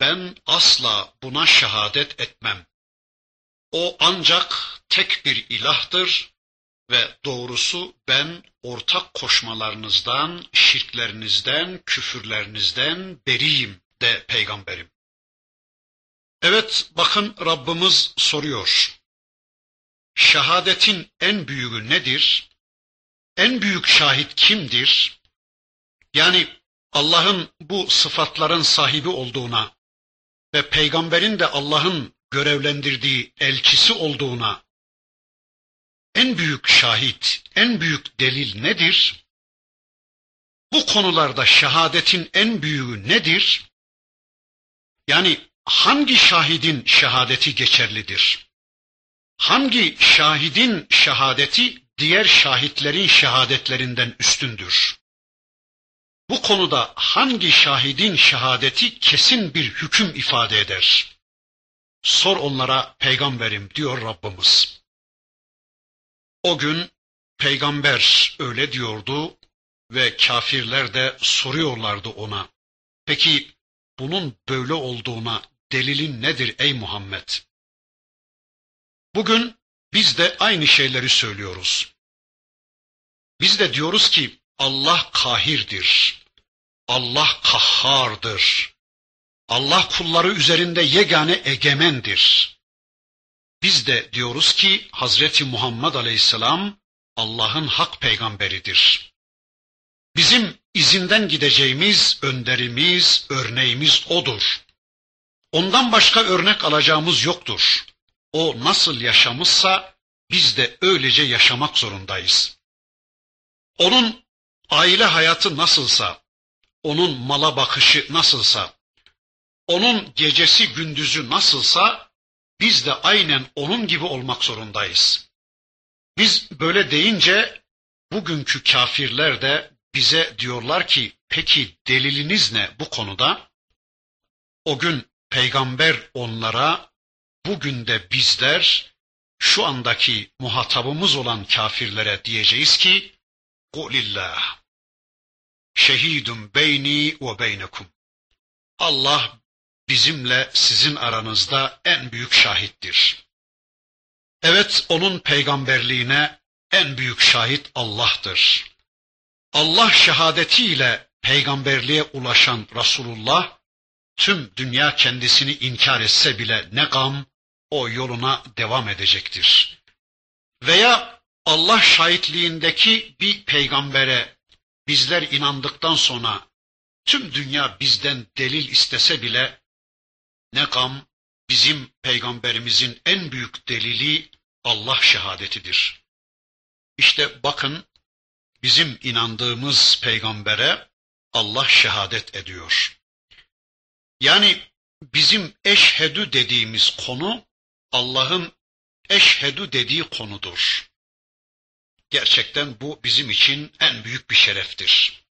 ben asla buna şehadet etmem. O ancak tek bir ilahtır ve doğrusu ben ortak koşmalarınızdan, şirklerinizden, küfürlerinizden beriyim de peygamberim. Evet, bakın Rabbimiz soruyor. Şehadetin en büyüğü nedir? En büyük şahit kimdir? Yani Allah'ın bu sıfatların sahibi olduğuna ve peygamberin de Allah'ın görevlendirdiği elçisi olduğuna en büyük şahit, en büyük delil nedir? Bu konularda şehadetin en büyüğü nedir? Yani hangi şahidin şehadeti geçerlidir? Hangi şahidin şehadeti diğer şahitlerin şehadetlerinden üstündür? Bu konuda hangi şahidin şehadeti kesin bir hüküm ifade eder? Sor onlara peygamberim diyor Rabbimiz. O gün peygamber öyle diyordu ve kafirler de soruyorlardı ona. Peki bunun böyle olduğuna delilin nedir ey Muhammed? Bugün biz de aynı şeyleri söylüyoruz. Biz de diyoruz ki Allah kahirdir, Allah kahhardır, Allah kulları üzerinde yegane egemendir. Biz de diyoruz ki Hazreti Muhammed Aleyhisselam Allah'ın hak peygamberidir. Bizim izinden gideceğimiz önderimiz, örneğimiz odur. Ondan başka örnek alacağımız yoktur. O nasıl yaşamışsa biz de öylece yaşamak zorundayız. Onun aile hayatı nasılsa, onun mala bakışı nasılsa, onun gecesi gündüzü nasılsa biz de aynen onun gibi olmak zorundayız. Biz böyle deyince bugünkü kafirler de bize diyorlar ki peki deliliniz ne bu konuda? O gün peygamber onlara, bugün de bizler şu andaki muhatabımız olan kafirlere diyeceğiz ki "Kulillah şehidun beyni ve beynekum." Allah bizimle sizin aranızda en büyük şahittir. Evet, onun peygamberliğine en büyük şahit Allah'tır. Allah şehadetiyle peygamberliğe ulaşan Resulullah, tüm dünya kendisini inkar etse bile ne gam, o yoluna devam edecektir. Veya Allah şahitliğindeki bir peygambere bizler inandıktan sonra Tüm dünya bizden delil istese bile ne gam, bizim peygamberimizin en büyük delili Allah şehadetidir. İşte bakın, bizim inandığımız peygambere Allah şehadet ediyor. Yani bizim eşhedü dediğimiz konu Allah'ın eşhedü dediği konudur. Gerçekten bu bizim için en büyük bir şereftir.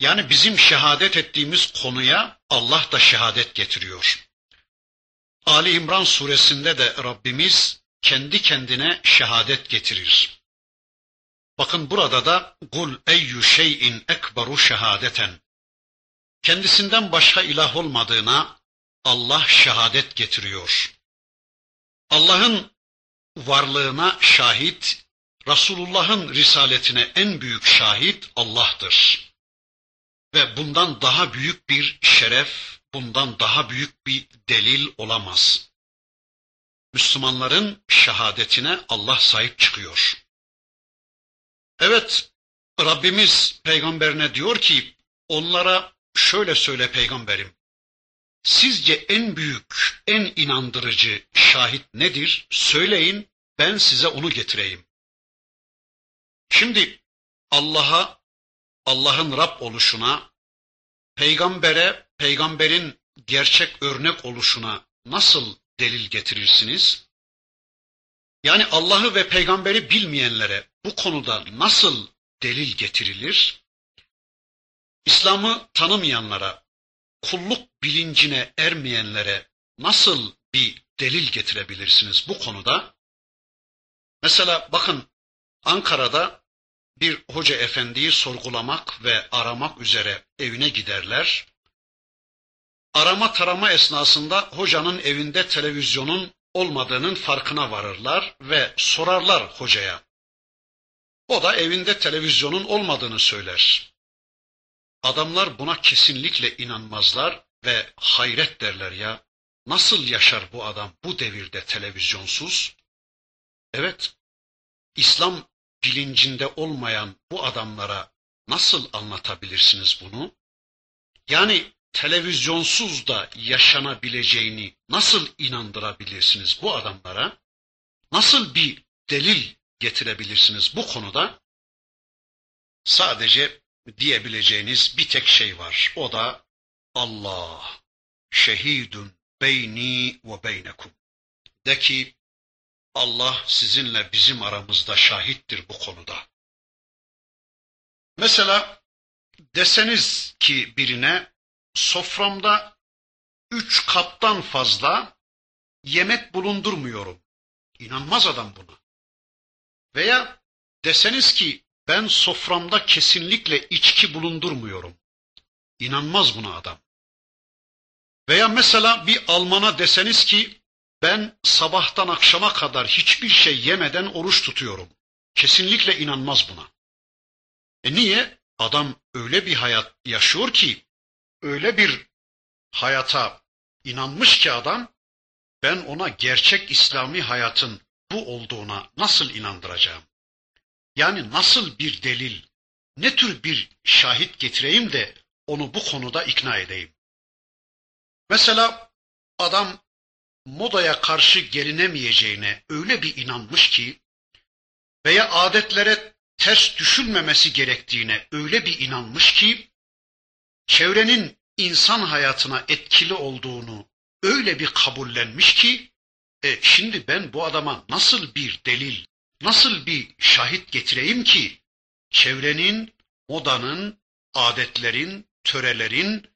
Yani bizim şehadet ettiğimiz konuya Allah da şehadet getiriyor. Ali İmran suresinde de Rabbimiz kendi kendine şehadet getirir. Bakın burada da "Kul eyyü şeyin ekberu şehadeten." Kendisinden başka ilah olmadığına Allah şehadet getiriyor. Allah'ın varlığına şahit, Resulullah'ın risaletine en büyük şahit Allah'tır. Ve bundan daha büyük bir şeref, bundan daha büyük bir delil olamaz. Müslümanların şehadetine Allah sahip çıkıyor. Evet, Rabbimiz peygamberine diyor ki, onlara şöyle söyle peygamberim, sizce en büyük, en inandırıcı şahit nedir? Söyleyin, ben size onu getireyim. Şimdi Allah'a, Allah'ın Rab oluşuna, peygambere, peygamberin gerçek örnek oluşuna nasıl delil getirirsiniz? Yani Allah'ı ve peygamberi bilmeyenlere bu konuda nasıl delil getirilir? İslam'ı tanımayanlara, kulluk bilincine ermeyenlere nasıl bir delil getirebilirsiniz bu konuda? Mesela bakın, Ankara'da bir hoca efendiyi sorgulamak ve aramak üzere evine giderler. Arama tarama esnasında hocanın evinde televizyonun olmadığının farkına varırlar ve sorarlar hocaya. O da evinde televizyonun olmadığını söyler. Adamlar buna kesinlikle inanmazlar ve hayret derler ya, nasıl yaşar bu adam bu devirde televizyonsuz? Evet, İslam bilincinde olmayan bu adamlara nasıl anlatabilirsiniz bunu? Yani televizyonsuz da yaşanabileceğini nasıl inandırabilirsiniz bu adamlara? Nasıl bir delil getirebilirsiniz bu konuda? Sadece diyebileceğiniz bir tek şey var. O da Allah şehidun beyni ve beynekum. De ki Allah sizinle bizim aramızda şahittir bu konuda. Mesela deseniz ki birine, soframda üç kaptan fazla yemek bulundurmuyorum. İnanmaz adam buna. Veya deseniz ki ben soframda kesinlikle içki bulundurmuyorum. İnanmaz buna adam. Veya mesela bir Alman'a deseniz ki ben sabahtan akşama kadar hiçbir şey yemeden oruç tutuyorum. Kesinlikle inanmaz buna. E niye? Adam öyle bir hayat yaşıyor ki, öyle bir hayata inanmış ki adam, ben ona gerçek İslami hayatın bu olduğuna nasıl inandıracağım? Yani nasıl bir delil, ne tür bir şahit getireyim de onu bu konuda ikna edeyim? Mesela adam modaya karşı gelinemeyeceğine öyle bir inanmış ki, veya adetlere ters düşülmemesi gerektiğine öyle bir inanmış ki, çevrenin insan hayatına etkili olduğunu öyle bir kabullenmiş ki, e şimdi ben bu adama nasıl bir delil, nasıl bir şahit getireyim ki, çevrenin, modanın, adetlerin, törelerin,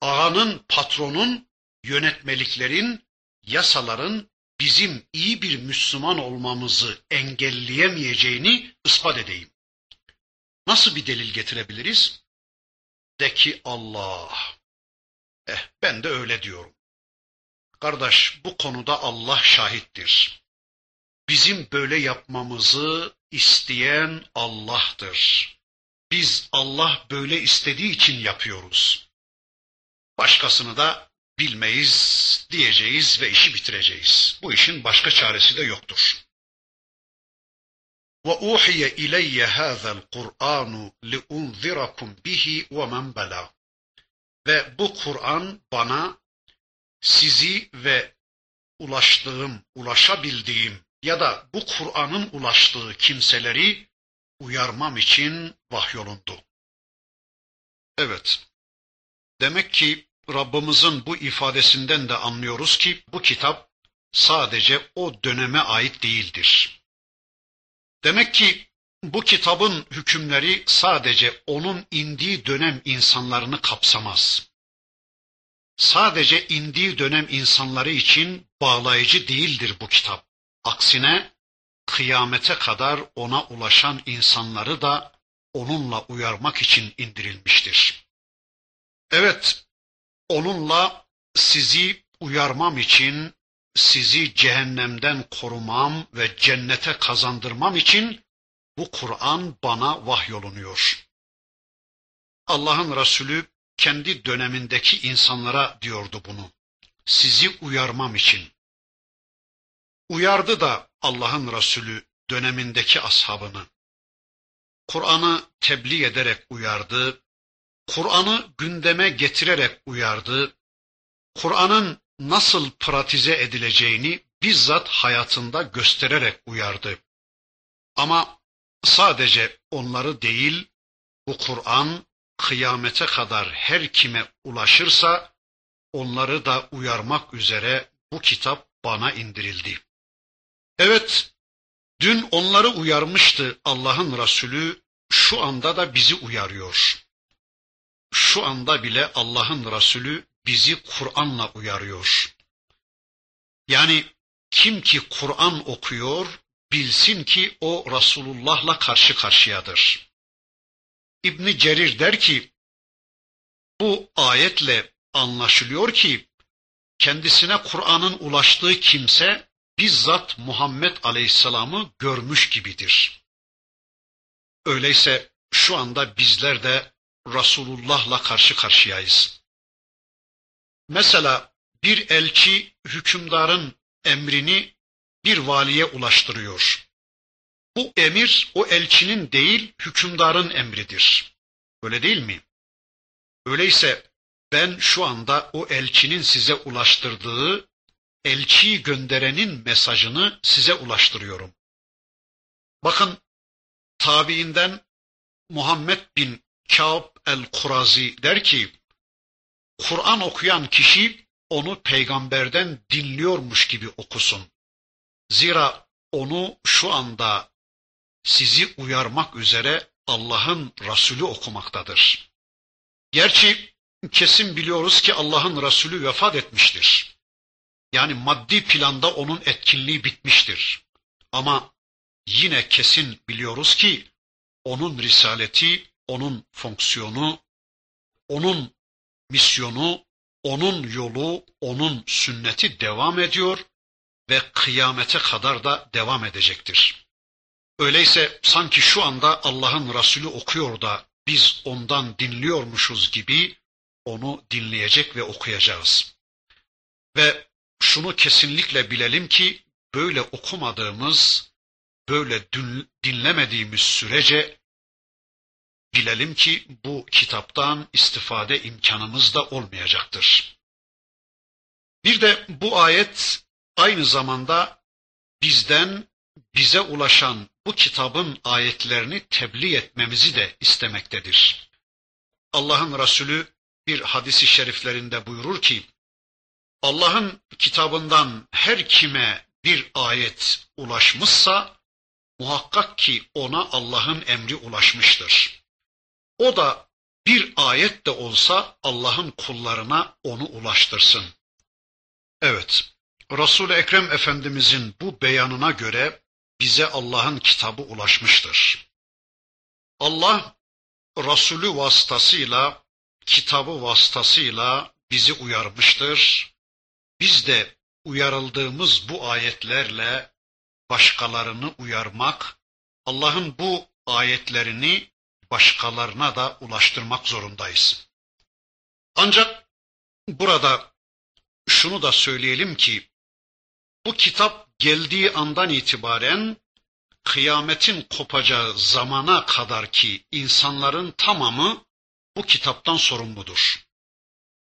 ağanın, patronun, yönetmeliklerin, yasaların bizim iyi bir Müslüman olmamızı engelleyemeyeceğini ispat edeyim. Nasıl bir delil getirebiliriz? De ki Allah. Eh ben de öyle diyorum. Kardeş, bu konuda Allah şahittir. Bizim böyle yapmamızı isteyen Allah'tır. Biz Allah böyle istediği için yapıyoruz. Başkasını da bilmeyiz diyeceğiz ve işi bitireceğiz. Bu işin başka çaresi de yoktur. وَاُوْحِيَ اِلَيَّ هَذَا الْقُرْآنُ لِاُنْذِرَكُمْ بِهِ وَمَنْ بَلَغَ. Ve bu Kur'an bana sizi ve ulaştığım, ulaşabildiğim ya da bu Kur'an'ın ulaştığı kimseleri uyarmam için vahyolundu. Evet, demek ki Rabbimizin bu ifadesinden de anlıyoruz ki bu kitap sadece o döneme ait değildir. Demek ki bu kitabın hükümleri sadece onun indiği dönem insanlarını kapsamaz. Sadece indiği dönem insanları için bağlayıcı değildir bu kitap. Aksine kıyamete kadar ona ulaşan insanları da onunla uyarmak için indirilmiştir. Evet, onunla sizi uyarmam için, sizi cehennemden korumam ve cennete kazandırmam için bu Kur'an bana vahyolunuyor. Allah'ın Resulü kendi dönemindeki insanlara diyordu bunu. Sizi uyarmam için. Uyardı da Allah'ın Resulü dönemindeki ashabını. Kur'an'ı tebliğ ederek uyardı. Kur'an'ı gündeme getirerek uyardı. Kur'an'ın nasıl pratize edileceğini bizzat hayatında göstererek uyardı. Ama sadece onları değil, bu Kur'an kıyamete kadar her kime ulaşırsa onları da uyarmak üzere bu kitap bana indirildi. Evet, dün onları uyarmıştı Allah'ın Resulü, şu anda da bizi uyarıyor. Şu anda bile Allah'ın Resulü bizi Kur'an'la uyarıyor. Yani kim ki Kur'an okuyor, bilsin ki o Resulullah'la karşı karşıyadır. İbn Cerir der ki, bu ayetle anlaşılıyor ki, kendisine Kur'an'ın ulaştığı kimse bizzat Muhammed Aleyhisselam'ı görmüş gibidir. Öyleyse şu anda bizler de Resulullah'la karşı karşıyayız. Mesela bir elçi hükümdarın emrini bir valiye ulaştırıyor. Bu emir o elçinin değil, hükümdarın emridir. Öyle değil mi? Öyleyse ben şu anda o elçinin size ulaştırdığı, elçiyi gönderenin mesajını size ulaştırıyorum. Bakın, tabiinden Muhammed bin Kâb el-Kurazi der ki, Kur'an okuyan kişi onu peygamberden dinliyormuş gibi okusun. Zira onu şu anda sizi uyarmak üzere Allah'ın Resulü okumaktadır. Gerçi kesin biliyoruz ki Allah'ın Resulü vefat etmiştir. Yani maddi planda onun etkinliği bitmiştir. Ama yine kesin biliyoruz ki onun risaleti, onun fonksiyonu, onun misyonu, onun yolu, onun sünneti devam ediyor ve kıyamete kadar da devam edecektir. Öyleyse sanki şu anda Allah'ın Resulü okuyor da biz ondan dinliyormuşuz gibi onu dinleyecek ve okuyacağız. Ve şunu kesinlikle bilelim ki böyle okumadığımız, böyle dinlemediğimiz sürece bilelim ki bu kitaptan istifade imkanımız da olmayacaktır. Bir de bu ayet aynı zamanda bizden, bize ulaşan bu kitabın ayetlerini tebliğ etmemizi de istemektedir. Allah'ın Resulü bir hadis-i şeriflerinde buyurur ki, Allah'ın kitabından her kime bir ayet ulaşmışsa, muhakkak ki ona Allah'ın emri ulaşmıştır. O da bir ayet de olsa Allah'ın kullarına onu ulaştırsın. Evet, Resul-i Ekrem Efendimizin bu beyanına göre bize Allah'ın kitabı ulaşmıştır. Allah, Resulü vasıtasıyla, kitabı vasıtasıyla bizi uyarmıştır. Biz de uyarıldığımız bu ayetlerle başkalarını uyarmak, Allah'ın bu ayetlerini başkalarına da ulaştırmak zorundayız. Ancak burada şunu da söyleyelim ki, bu kitap geldiği andan itibaren kıyametin kopacağı zamana kadar ki insanların tamamı bu kitaptan sorumludur.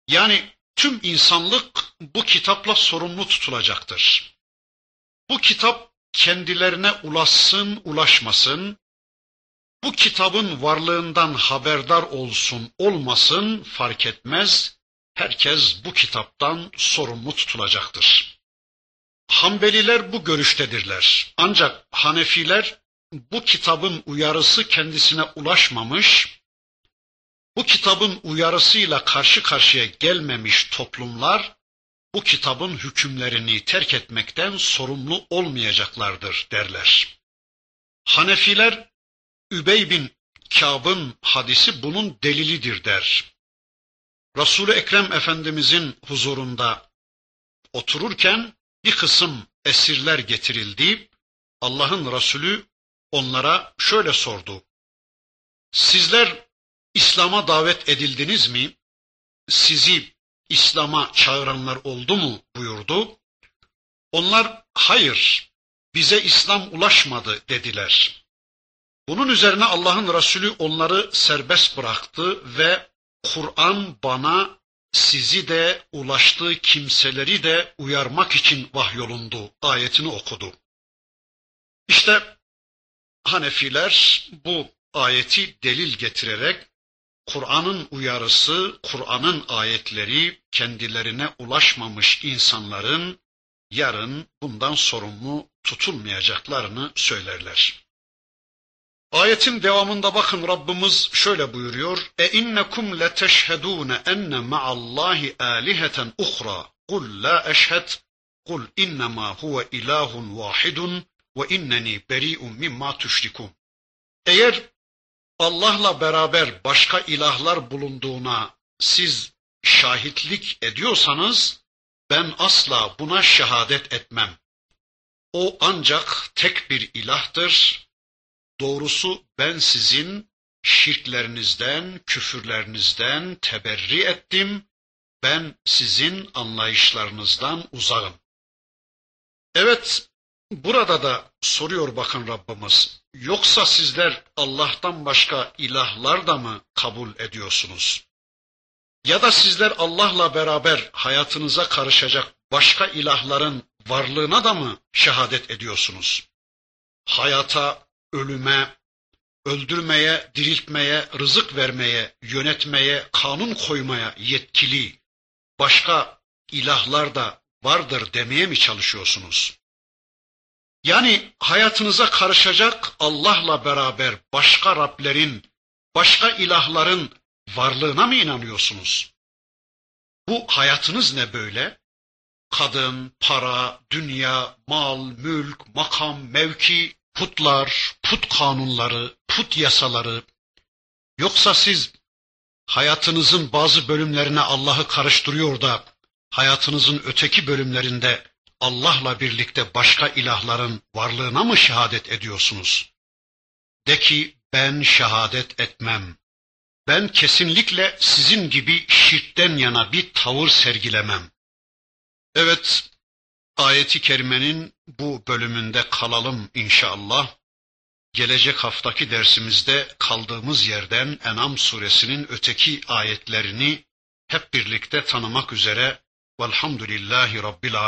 Yani tüm insanlık bu kitapla sorumlu tutulacaktır. Bu kitap kendilerine ulaşsın, ulaşmasın, bu kitabın varlığından haberdar olsun, olmasın fark etmez, herkes bu kitaptan sorumlu tutulacaktır. Hanbeliler bu görüştedirler. Ancak Hanefiler bu kitabın uyarısı kendisine ulaşmamış, bu kitabın uyarısıyla karşı karşıya gelmemiş toplumlar, bu kitabın hükümlerini terk etmekten sorumlu olmayacaklardır derler. Hanefiler, Übey bin Kâb'ın hadisi bunun delilidir der. Resul-i Ekrem Efendimizin huzurunda otururken bir kısım esirler getirildi. Allah'ın Resulü onlara şöyle sordu: "Sizler İslam'a davet edildiniz mi? Sizi İslam'a çağıranlar oldu mu?" buyurdu. Onlar "Hayır, bize İslam ulaşmadı" dediler. Bunun üzerine Allah'ın Resulü onları serbest bıraktı ve "Kur'an bana sizi de ulaştığı kimseleri de uyarmak için vahyolundu" ayetini okudu. İşte Hanefiler bu ayeti delil getirerek Kur'an'ın uyarısı, Kur'an'ın ayetleri kendilerine ulaşmamış insanların yarın bundan sorumlu tutulmayacaklarını söylerler. Ayetin devamında bakın Rabbimiz şöyle buyuruyor: "E innekum le teşhedûne enne ma'allahi âliheten uhra. Kul la eşhed. Kul innemâ huve ilâhun vâhidun ve inneni berî'un mimmâ tüşrikûn." Eğer Allah'la beraber başka ilahlar bulunduğuna siz şahitlik ediyorsanız ben asla buna şehadet etmem. O ancak tek bir ilahtır. Doğrusu ben sizin şirklerinizden, küfürlerinizden teberri ettim. Ben sizin anlayışlarınızdan uzağım. Evet, burada da soruyor bakın Rabbimiz: "Yoksa sizler Allah'tan başka ilahlar da mı kabul ediyorsunuz? Ya da sizler Allah'la beraber hayatınıza karışacak başka ilahların varlığına da mı şehadet ediyorsunuz? Hayata, ölüme, öldürmeye, diriltmeye, rızık vermeye, yönetmeye, kanun koymaya yetkili başka ilahlar da vardır demeye mi çalışıyorsunuz?" Yani hayatınıza karışacak Allah'la beraber başka Rablerin, başka ilahların varlığına mı inanıyorsunuz? Bu hayatınız ne böyle? Kadın, para, dünya, mal, mülk, makam, mevki, putlar, put kanunları, put yasaları. Yoksa siz hayatınızın bazı bölümlerine Allah'ı karıştırıyor da hayatınızın öteki bölümlerinde Allah'la birlikte başka ilahların varlığına mı şehadet ediyorsunuz? De ki ben şehadet etmem. Ben kesinlikle sizin gibi şirkten yana bir tavır sergilemem. Evet, ayeti kerimenin bu bölümünde kalalım inşallah. Gelecek haftaki dersimizde kaldığımız yerden En'am suresinin öteki ayetlerini hep birlikte tanımak üzere. Velhamdülillahi Rabbil alemin.